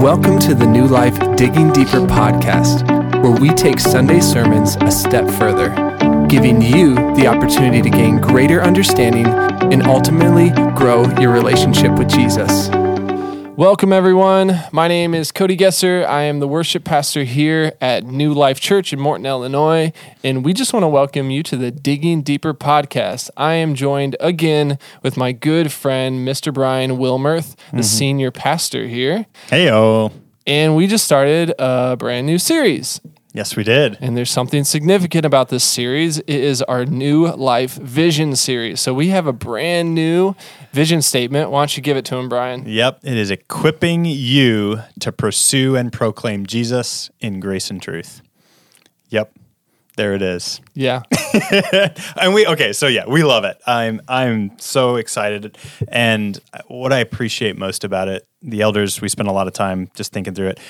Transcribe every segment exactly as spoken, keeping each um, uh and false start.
and welcome to the New Life Digging Deeper podcast, where we take Sunday sermons a step further, giving you the opportunity to gain greater understanding and ultimately grow your relationship with Jesus. Welcome, everyone. My name is Cody Gesser. I am the worship pastor here at New Life Church in Morton, Illinois, and we just want to welcome you to the Digging Deeper podcast. I am joined again with my good friend, Mister Brian Wilmerth, the mm-hmm. senior pastor here. Heyo. And we just started a brand new series. Yes, we did. And there's something significant about this series. It is our New Life Vision series. So we have a brand new vision statement. Why don't you give it to him, Brian? Yep. It is equipping you to pursue and proclaim Jesus in grace and truth. Yep. There it is. Yeah. and we, okay, so yeah, we love it. I'm I'm so excited. And what I appreciate most about it, the elders, we spend a lot of time just thinking through it.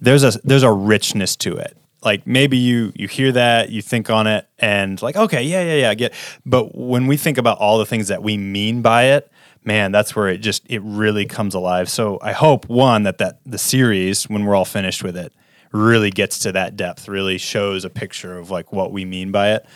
There's a there's a richness to it. Like maybe you you hear that, you think on it, and like, okay, yeah, yeah, yeah, I get it. But when we think about all the things that we mean by it, man, that's where it just, it really comes alive. So I hope, one, that, that the series, when we're all finished with it, really gets to that depth, really shows a picture of like what we mean by it.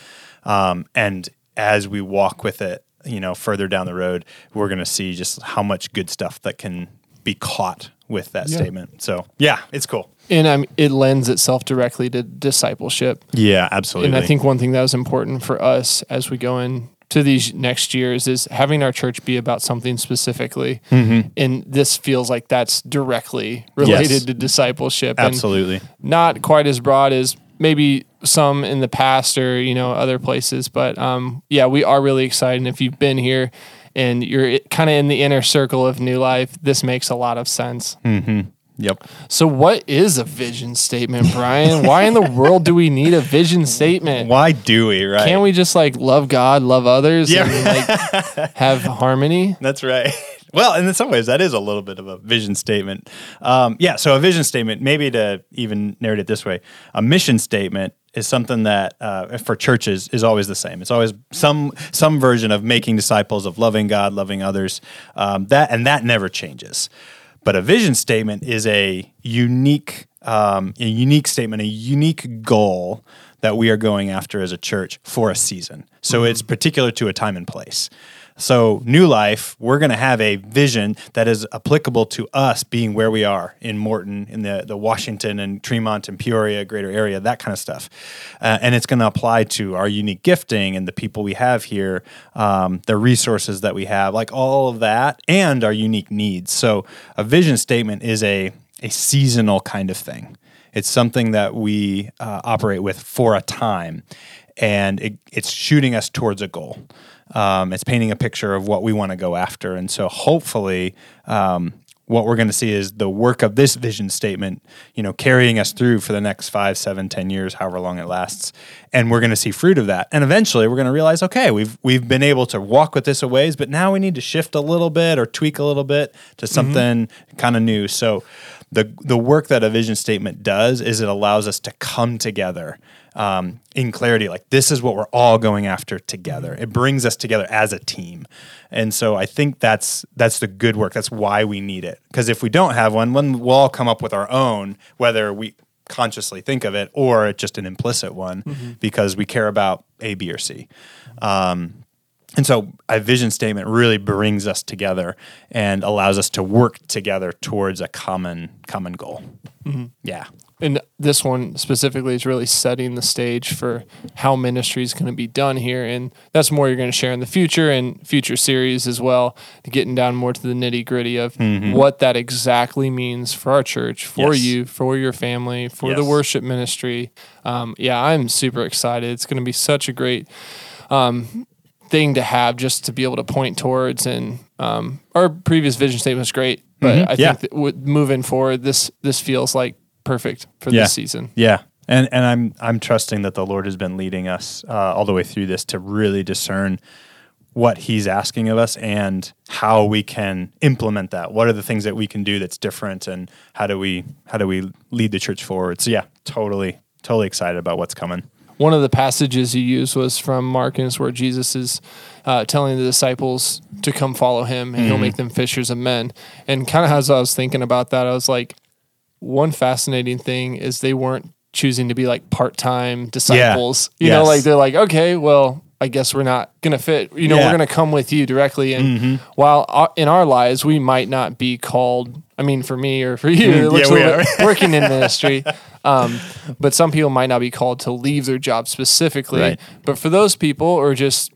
Um, and as we walk with it, you know, further down the road, we're going to see just how much good stuff that can be caught with that yeah. statement. So yeah, it's cool. And um, it lends itself directly to discipleship. Yeah, absolutely. And I think one thing that was important for us as we go into these next years is having our church be about something specifically. Mm-hmm. And this feels like that's directly related yes. to discipleship. Absolutely. And not quite as broad as maybe some in the past or, you know, other places. But um, yeah, we are really excited. And if you've been here and you're kind of in the inner circle of New Life, this makes a lot of sense. Mm-hmm. Yep. So what is a vision statement, Brian? Why in the world do we need a vision statement? Why do we, right? Can't we just like love God, love others, yeah. and like have harmony? That's right. Well, and in some ways, that is a little bit of a vision statement. Um, yeah, so a vision statement, maybe to even narrate it this way, a mission statement is something that uh, for churches is always the same. It's always some some version of making disciples, of loving God, loving others, um, that and that never changes. But a vision statement is a unique, um, a unique statement, a unique goal that we are going after as a church for a season. So it's particular to a time and place. So New Life, we're going to have a vision that is applicable to us being where we are in Morton, in the, the Washington and Tremont and Peoria, greater area, that kind of stuff. Uh, and it's going to apply to our unique gifting and the people we have here, um, the resources that we have, like all of that, and our unique needs. So a vision statement is a, a seasonal kind of thing. It's something that we uh, operate with for a time, and it, it's shooting us towards a goal. Um, it's painting a picture of what we want to go after. And so hopefully um, what we're going to see is the work of this vision statement, you know, carrying us through for the next five, seven, ten years, however long it lasts. And we're going to see fruit of that. And eventually we're going to realize, okay, we've we've been able to walk with this a ways, but now we need to shift a little bit or tweak a little bit to something mm-hmm. kind of new. So the the work that a vision statement does is it allows us to come together um, in clarity. Like, this is what we're all going after together. It brings us together as a team. And so I think that's that's the good work. That's why we need it. Because if we don't have one, then we'll all come up with our own, whether we consciously think of it or it's just an implicit one mm-hmm. because we care about A, B, or C. Um And so a vision statement really brings us together and allows us to work together towards a common common goal. Mm-hmm. Yeah. And this one specifically is really setting the stage for how ministry is going to be done here. And that's more you're going to share in the future and future series as well, getting down more to the nitty gritty of mm-hmm. what that exactly means for our church, for yes. you, for your family, for yes. the worship ministry. Um, yeah, I'm super excited. It's going to be such a great um thing to have just to be able to point towards. And um, our previous vision statement was great, but mm-hmm. I yeah. think that w- moving forward, this this feels like perfect for yeah. this season. Yeah, and and I'm I'm trusting that the Lord has been leading us uh, all the way through this to really discern what He's asking of us and how we can implement that. What are the things that we can do that's different, and how do we how do we lead the church forward? So yeah, totally totally excited about what's coming. One of the passages you used was from Mark, and it's where Jesus is uh, telling the disciples to come follow him, and mm-hmm. he'll make them fishers of men. And kind of as I was thinking about that, I was like, one fascinating thing is they weren't choosing to be like part-time disciples. Yeah. You yes. know, like they're like, okay, well, I guess we're not going to fit, you know, yeah. we're going to come with you directly. And mm-hmm. while uh, in our lives, we might not be called, I mean, for me or for you, mm, yeah, we are. working in ministry. Um, but some people might not be called to leave their job specifically, right. but for those people or just,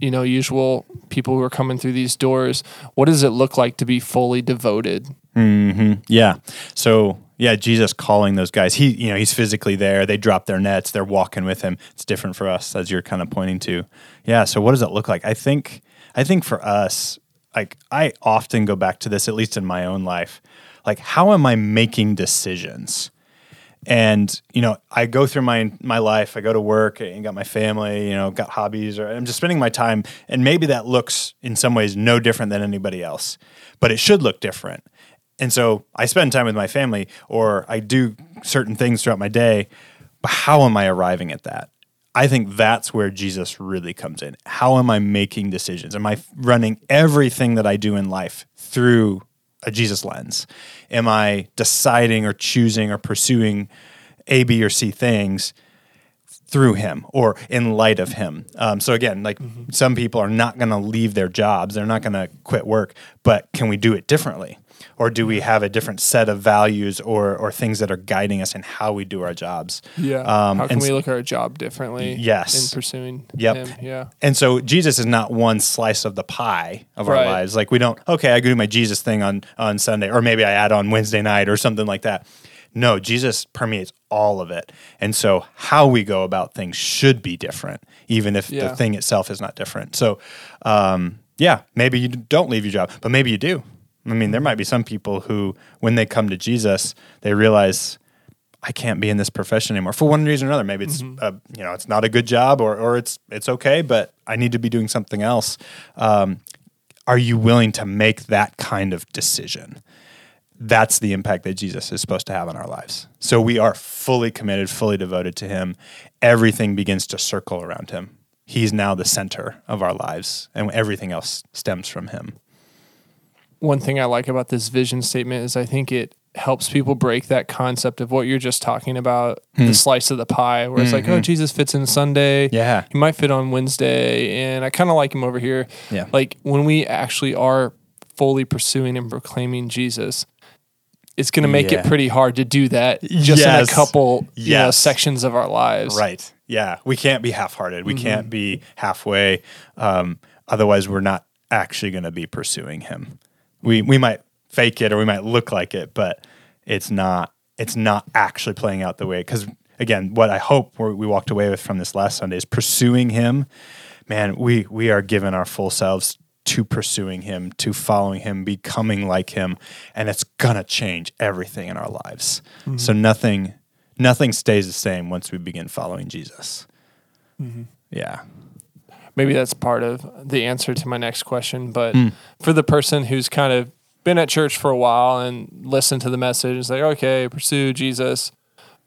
you know, usual people who are coming through these doors, what does it look like to be fully devoted? Mm-hmm. Yeah. So yeah, Jesus calling those guys. He, you know, he's physically there. They drop their nets. They're walking with him. It's different for us, as you're kind of pointing to. Yeah. So what does it look like? I think, I think for us, like I often go back to this, at least in my own life. Like, how am I making decisions? And you know, I go through my my life. I go to work and got my family. You know, got hobbies, or I'm just spending my time. And maybe that looks in some ways no different than anybody else, but it should look different. And so I spend time with my family, or I do certain things throughout my day, but how am I arriving at that? I think that's where Jesus really comes in. How am I making decisions? Am I running everything that I do in life through a Jesus lens? Am I deciding or choosing or pursuing A, B, or C things through him or in light of him? Um, so again, like mm-hmm. some people are not going to leave their jobs. They're not going to quit work, but can we do it differently? Or do we have a different set of values or or things that are guiding us in how we do our jobs? Yeah. Um, how can and, we look at our job differently yes. in pursuing yep. him? Yeah. And so Jesus is not one slice of the pie of right. our lives. Like we don't, okay, I do my Jesus thing on, on Sunday, or maybe I add on Wednesday night or something like that. No, Jesus permeates all of it. And so how we go about things should be different, even if yeah. the thing itself is not different. So um, yeah, maybe you don't leave your job, but maybe you do. I mean, there might be some people who, when they come to Jesus, they realize, I can't be in this profession anymore for one reason or another. Maybe it's, mm-hmm. a, you know, it's not a good job, or or it's it's okay, but I need to be doing something else. Um, are you willing to make that kind of decision? That's the impact that Jesus is supposed to have on our lives. So we are fully committed, fully devoted to him. Everything begins to circle around him. He's now the center of our lives, and everything else stems from him. One thing I like about this vision statement is I think it helps people break that concept of what you're just talking about, hmm. the slice of the pie, where it's mm-hmm. like, oh, Jesus fits in Sunday. Yeah. He might fit on Wednesday, and I kind of like him over here. Yeah. Like when we actually are fully pursuing and proclaiming Jesus, it's going to make yeah. it pretty hard to do that just yes. in a couple yes. you know, sections of our lives. Right. Yeah. We can't be half-hearted. We mm-hmm. can't be halfway. Um, otherwise, we're not actually going to be pursuing him. We we might fake it, or we might look like it, but it's not it's not actually playing out the way. Because again, what I hope we walked away with from this last Sunday is pursuing him. Man, we we are given our full selves to pursuing him, to following him, becoming like him, and it's gonna change everything in our lives. Mm-hmm. So nothing nothing stays the same once we begin following Jesus. Mm-hmm. Yeah. Maybe that's part of the answer to my next question, but mm. for the person who's kind of been at church for a while and listened to the message, it's like, okay, pursue Jesus.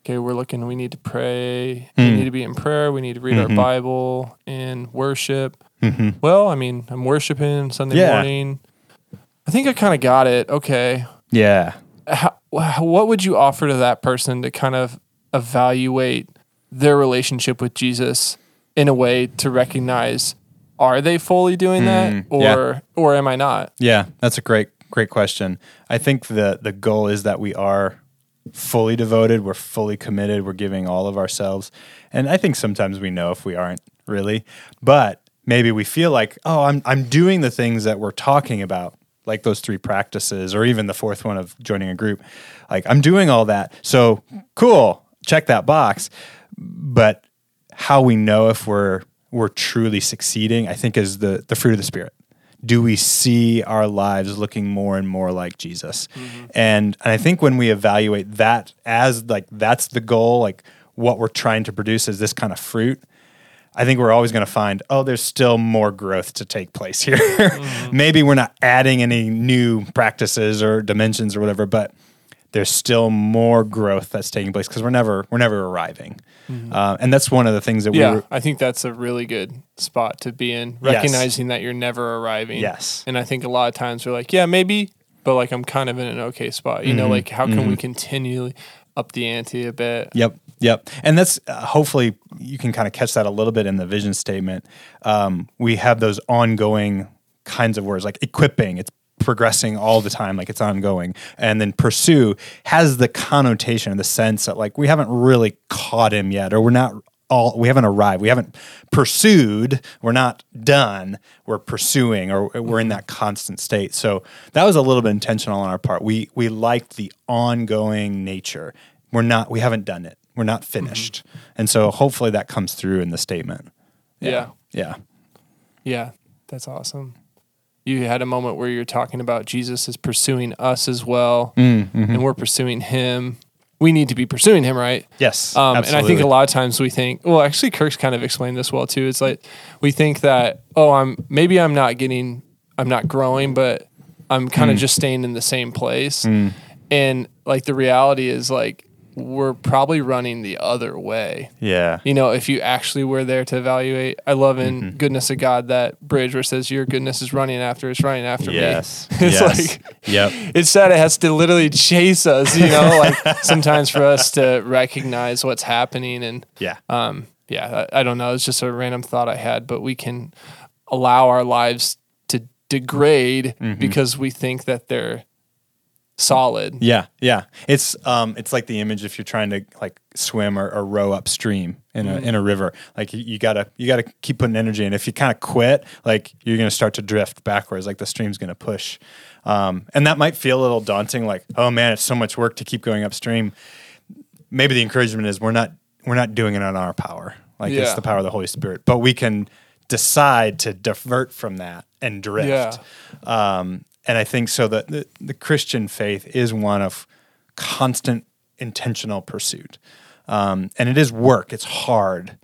Okay, we're looking, we need to pray. Mm. We need to be in prayer. We need to read mm-hmm. our Bible and worship. Mm-hmm. Well, I mean, I'm worshiping Sunday yeah. morning. I think I kind of got it. Okay. Yeah. How, what would you offer to that person to kind of evaluate their relationship with Jesus in a way to recognize, are they fully doing that mm, or yeah. or am I not? Yeah, that's a great, great question. I think the the goal is that we are fully devoted, we're fully committed, we're giving all of ourselves. And I think sometimes we know if we aren't really, but maybe we feel like, oh, I'm I'm doing the things that we're talking about, like those three practices or even the fourth one of joining a group. Like, I'm doing all that, so cool, check that box. But how we know if we're we're truly succeeding, I think, is the the fruit of the Spirit. Do we see our lives looking more and more like Jesus? Mm-hmm. And, and I think when we evaluate that as like that's the goal, like what we're trying to produce is this kind of fruit, I think we're always going to find, oh, there's still more growth to take place here. Mm-hmm. Maybe we're not adding any new practices or dimensions or whatever, but there's still more growth that's taking place because we're never we're never arriving, mm-hmm. uh, and that's one of the things that yeah, we. Yeah, I think that's a really good spot to be in, recognizing yes. that you're never arriving. Yes, and I think a lot of times we're like, yeah, maybe but like I'm kind of in an okay spot. You mm-hmm. know, like how can mm-hmm. we continually up the ante a bit? Yep. Yep. And that's uh, hopefully you can kind of catch that a little bit in the vision statement. Um, we have those ongoing kinds of words like equipping. It's progressing all the time, like it's ongoing. And then pursue has the connotation, the sense that like we haven't really caught him yet, or we're not all, we haven't arrived. We haven't pursued. We're not done. We're pursuing, or we're in that constant state. So that was a little bit intentional on our part. We, we liked the ongoing nature. We're not, we haven't done it. We're not finished. Mm-hmm. And so hopefully that comes through in the statement. Yeah. Yeah. Yeah. That's awesome. You had a moment where you're talking about Jesus is pursuing us as well, mm, mm-hmm. and we're pursuing him. We need to be pursuing him, right? Yes, um, absolutely. And I think a lot of times we think, well, actually Kirk's kind of explained this well too. It's like we think that, oh, I'm maybe I'm not getting, I'm not growing, but I'm kind of mm. just staying in the same place. Mm. And like the reality is like we're probably running the other way. Yeah. You know, if you actually were there to evaluate, I love in mm-hmm. goodness of God, that bridge where it says your goodness is running after, it's running after yes. me. It's yes. like, yep. it's sad it has to literally chase us, you know, like sometimes for us to recognize what's happening. And yeah, um, yeah, I, I don't know. It's just a random thought I had, but we can allow our lives to degrade mm-hmm. because we think that they're solid. Yeah, yeah. It's um, it's like the image if you're trying to like swim or, or row upstream in a mm. in a river. Like you, you gotta you gotta keep putting energy in. If you kind of quit, like you're gonna start to drift backwards. Like the stream's gonna push, um, and that might feel a little daunting. Like, oh man, it's so much work to keep going upstream. Maybe the encouragement is we're not we're not doing it on our power. Like yeah. it's the power of the Holy Spirit, but we can decide to divert from that and drift. Yeah. Um, And I think so that the, the Christian faith is one of constant intentional pursuit. Um, and it is work. It's hard.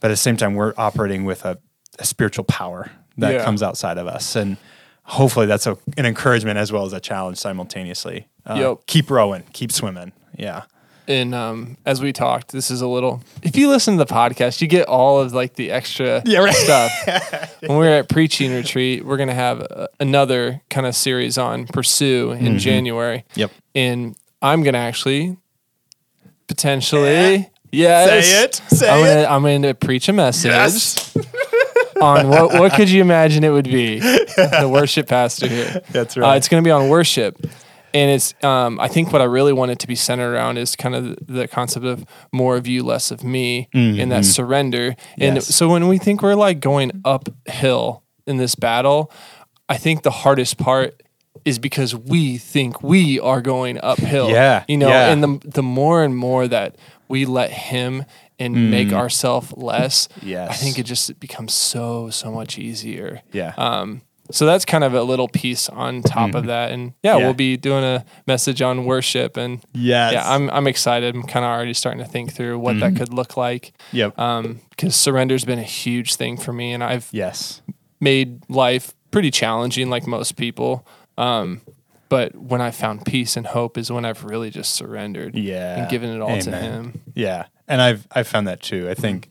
But at the same time, we're operating with a, a spiritual power that yeah. comes outside of us. And hopefully that's a, an encouragement as well as a challenge simultaneously. Uh, yep. Keep rowing. Keep swimming. Yeah. And um, as we talked, this is a little, if you listen to the podcast, you get all of like the extra yeah, right. stuff. When we're at preaching retreat, we're going to have uh, another kind of series on pursue in mm-hmm. January. Yep. And I'm going to actually potentially, yeah. yes, say it, say I'm gonna, it. I'm going to preach a message. Yes. on what, what could you imagine it would be? The worship pastor here. That's right. Uh, it's going to be on worship. And it's, um, I think what I really want it to be centered around is kind of the concept of more of you, less of me, mm-hmm. and that surrender. And yes. so when we think we're like going uphill in this battle, I think the hardest part is because we think we are going uphill. Yeah, you know, yeah. and the the more and more that we let him and mm. make ourselves less, yes. I think it just becomes so, so much easier. Yeah. Um, So that's kind of a little piece on top mm. of that. And yeah, yeah, we'll be doing a message on worship. And yes. yeah, I'm I'm excited. I'm kind of already starting to think through what mm. that could look like. Yep. Um, because surrender's been a huge thing for me. And I've yes. made life pretty challenging like most people. Um, but when I found peace and hope is when I've really just surrendered. Yeah. And given it all Amen. To him. Yeah. And I've I've found that too. I think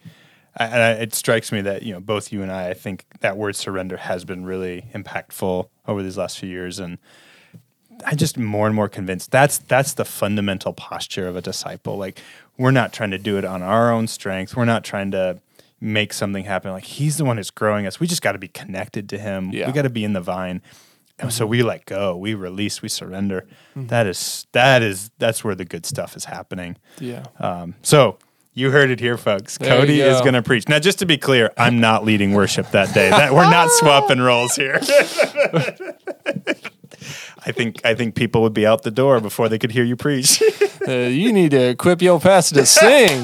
And I, it strikes me that, you know, both you and I, I think that word surrender has been really impactful over these last few years. And I'm just more and more convinced that's that's the fundamental posture of a disciple. Like, we're not trying to do it on our own strength. We're not trying to make something happen. Like, he's the one who's growing us. We just got to be connected to him. Yeah. We got to be in the vine. And mm-hmm. so we let go, we release, we surrender. Mm-hmm. That is, that is, that's where the good stuff is happening. Yeah. Um, so... You heard it here, folks. There Cody go. Is going to preach. Now, just to be clear, I'm not leading worship that day. That we're not swapping roles here. I think I think people would be out the door before they could hear you preach. uh, you need to equip your pastor to sing.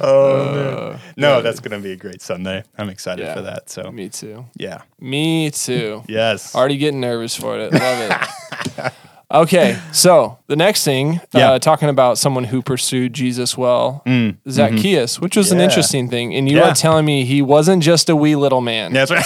oh, uh, man. No, that's going to be a great Sunday. I'm excited yeah, for that. So me too. Yeah. Me too. Yes. Already getting nervous for it. Love it. Okay, so the next thing, yeah. uh, talking about someone who pursued Jesus well, mm, Zacchaeus, mm-hmm. which was yeah. an interesting thing. And you yeah. are telling me he wasn't just a wee little man. That's right.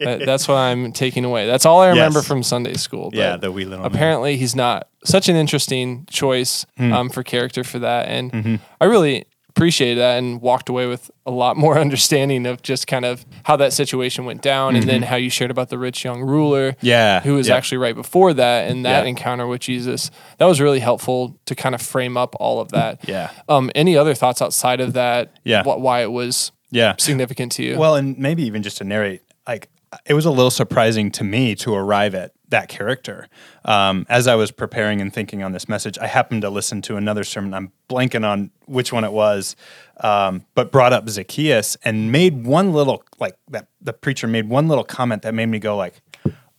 that, that's what I'm taking away. That's all I remember yes. from Sunday school. But yeah, the wee little apparently man. Apparently he's not. Such an interesting choice mm. um, for character for that. And mm-hmm. I really appreciated that and walked away with a lot more understanding of just kind of how that situation went down, mm-hmm. and then how you shared about the rich young ruler, yeah, who was yeah. actually right before that, and that yeah. encounter with Jesus. That was really helpful to kind of frame up all of that. Yeah. Um, any other thoughts outside of that? Yeah. Wh- why it was yeah. significant to you? Well, and maybe even just to narrate, like, it was a little surprising to me to arrive at that character. Um, as I was preparing and thinking on this message, I happened to listen to another sermon. I'm blanking on which one it was, um, but brought up Zacchaeus and made one little, like, that the preacher made one little comment that made me go like,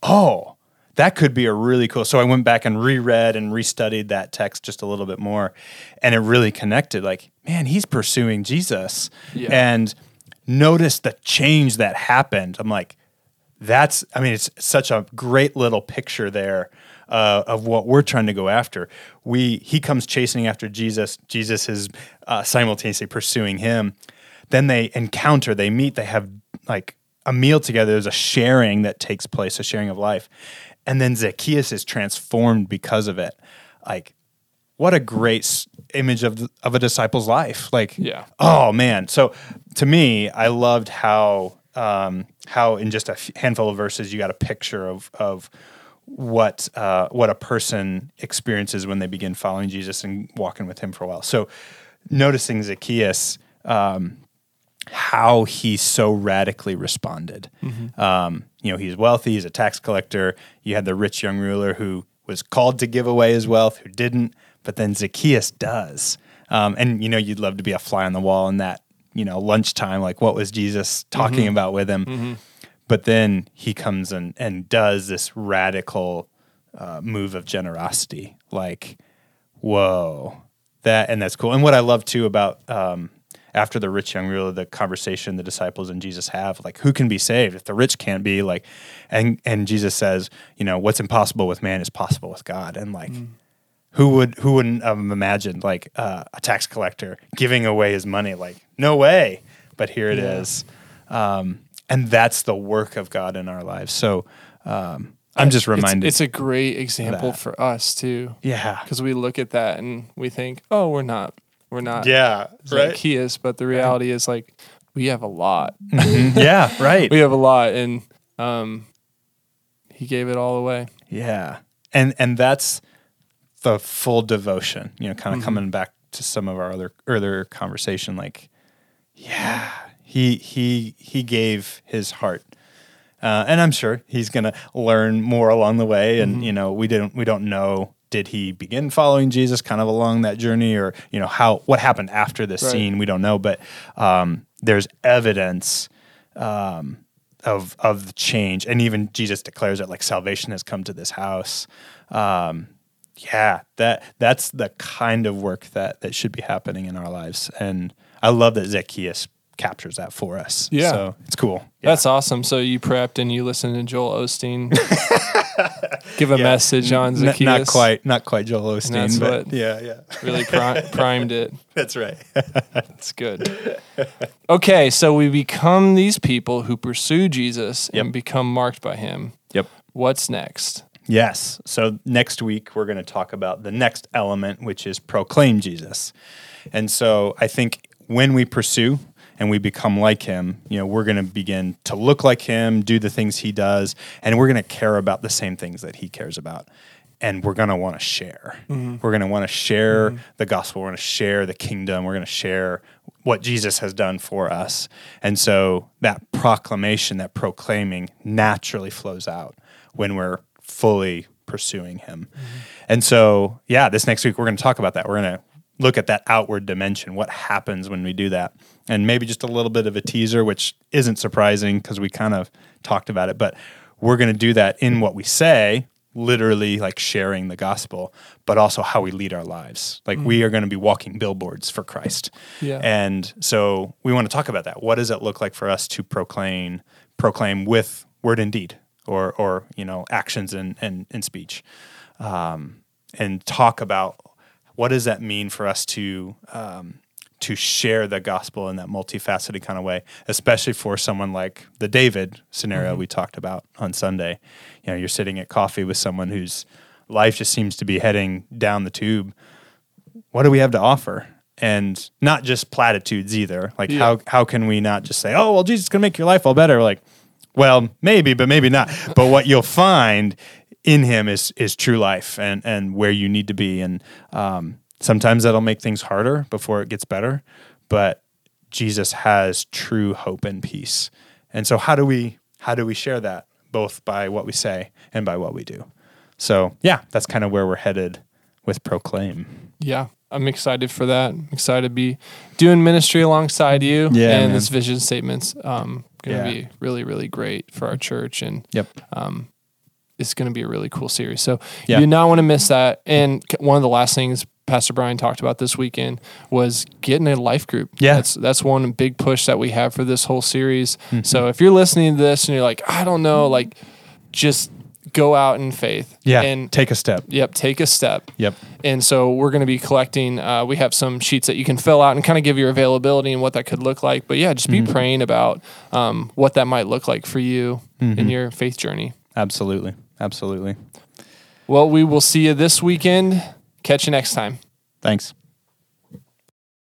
oh, that could be a really cool. So I went back and reread and restudied that text just a little bit more, and it really connected. Like, man, he's pursuing Jesus, yeah. and noticed the change that happened. I'm like, That's, I mean, it's such a great little picture there uh, of what we're trying to go after. We He comes chasing after Jesus. Jesus is uh, simultaneously pursuing him. Then they encounter, they meet, they have like a meal together. There's a sharing that takes place, a sharing of life. And then Zacchaeus is transformed because of it. Like, what a great image of of a disciple's life. Like, yeah. oh, man. So to me, I loved how... Um, how in just a handful of verses you got a picture of of what uh, what a person experiences when they begin following Jesus and walking with him for a while. So noticing Zacchaeus, um, how he so radically responded. Mm-hmm. Um, you know, he's wealthy, he's a tax collector. You had the rich young ruler who was called to give away his wealth, who didn't, but then Zacchaeus does. Um, and, you know, you'd love to be a fly on the wall in that, you know, lunchtime, like what was Jesus talking mm-hmm. about with him? Mm-hmm. But then he comes and, and does this radical uh, move of generosity. Like, whoa, that, and that's cool. And what I love too about um, after the rich young ruler, the conversation the disciples and Jesus have, like, who can be saved if the rich can't be? Like, and, and Jesus says, you know, what's impossible with man is possible with God. And like, mm. Who would who wouldn't have imagined like uh, a tax collector giving away his money? Like, no way! But here it yeah. is, um, and that's the work of God in our lives. So um, I'm just reminded. It's, it's a great example for us too. Yeah, because we look at that and we think, oh, we're not, we're not. Yeah, Zacchaeus. Right? But the reality is, like, we have a lot. yeah, right. We have a lot, and um, he gave it all away. Yeah, and and that's. The full devotion, you know, kind of mm-hmm. coming back to some of our other earlier conversation, like, yeah, he he he gave his heart, uh, and I'm sure he's gonna learn more along the way. And mm-hmm. you know, we didn't we don't know did he begin following Jesus kind of along that journey, or you know how what happened after this right. scene, we don't know, but um, there's evidence um, of of the change, and even Jesus declares that like salvation has come to this house. Um, Yeah, that that's the kind of work that, that should be happening in our lives. And I love that Zacchaeus captures that for us. Yeah. So it's cool. Yeah. That's awesome. So you prepped and you listened to Joel Osteen give a yeah. message on Zacchaeus. N- not quite not quite Joel Osteen, that's but what yeah, yeah. really pri- primed it. That's right. That's good. Okay, so we become these people who pursue Jesus yep. and become marked by him. Yep. What's next? Yes. So next week, we're going to talk about the next element, which is proclaim Jesus. And so I think when we pursue and we become like him, you know, we're going to begin to look like him, do the things he does, and we're going to care about the same things that he cares about. And we're going to want to share. Mm-hmm. We're going to want to share mm-hmm. the gospel. We're going to share the kingdom. We're going to share what Jesus has done for us. And so that proclamation, that proclaiming naturally flows out when we're fully pursuing him. Mm-hmm. And so, yeah, this next week we're going to talk about that. We're going to look at that outward dimension, what happens when we do that. And maybe just a little bit of a teaser, which isn't surprising because we kind of talked about it, but we're going to do that in what we say, literally like sharing the gospel, but also how we lead our lives. Like mm-hmm. we are going to be walking billboards for Christ. Yeah. And so we want to talk about that. What does it look like for us to proclaim, proclaim with word and deed? Or, or you know, actions and and, and speech, um, and talk about what does that mean for us to um, to share the gospel in that multifaceted kind of way, especially for someone like the David scenario mm-hmm. we talked about on Sunday. You know, you're sitting at coffee with someone whose life just seems to be heading down the tube. What do we have to offer? and not just platitudes either. Like yeah. how how can we not just say, oh, well, Jesus is going to make your life all better? We're like, well, maybe, but maybe not. But what you'll find in him is is true life and, and where you need to be. And um, sometimes that'll make things harder before it gets better. But Jesus has true hope and peace. And so how do we how do we share that, both by what we say and by what we do? So, yeah, that's kind of where we're headed with Proclaim. Yeah, I'm excited for that. I'm excited to be doing ministry alongside you. Yeah, and man. This vision statement's um, going to yeah. be really, really great for our church. And yep. um, it's going to be a really cool series. So yeah. you do not want to miss that. And one of the last things Pastor Brian talked about this weekend was getting a life group. Yeah. That's, that's one big push that we have for this whole series. Mm-hmm. So if you're listening to this and you're like, I don't know, like just go out in faith. Yeah. And take a step. Yep. Take a step. Yep. And so we're going to be collecting, uh, we have some sheets that you can fill out and kind of give your availability and what that could look like. But yeah, just be mm-hmm. praying about um, what that might look like for you mm-hmm. in your faith journey. Absolutely. Absolutely. Well, we will see you this weekend. Catch you next time. Thanks.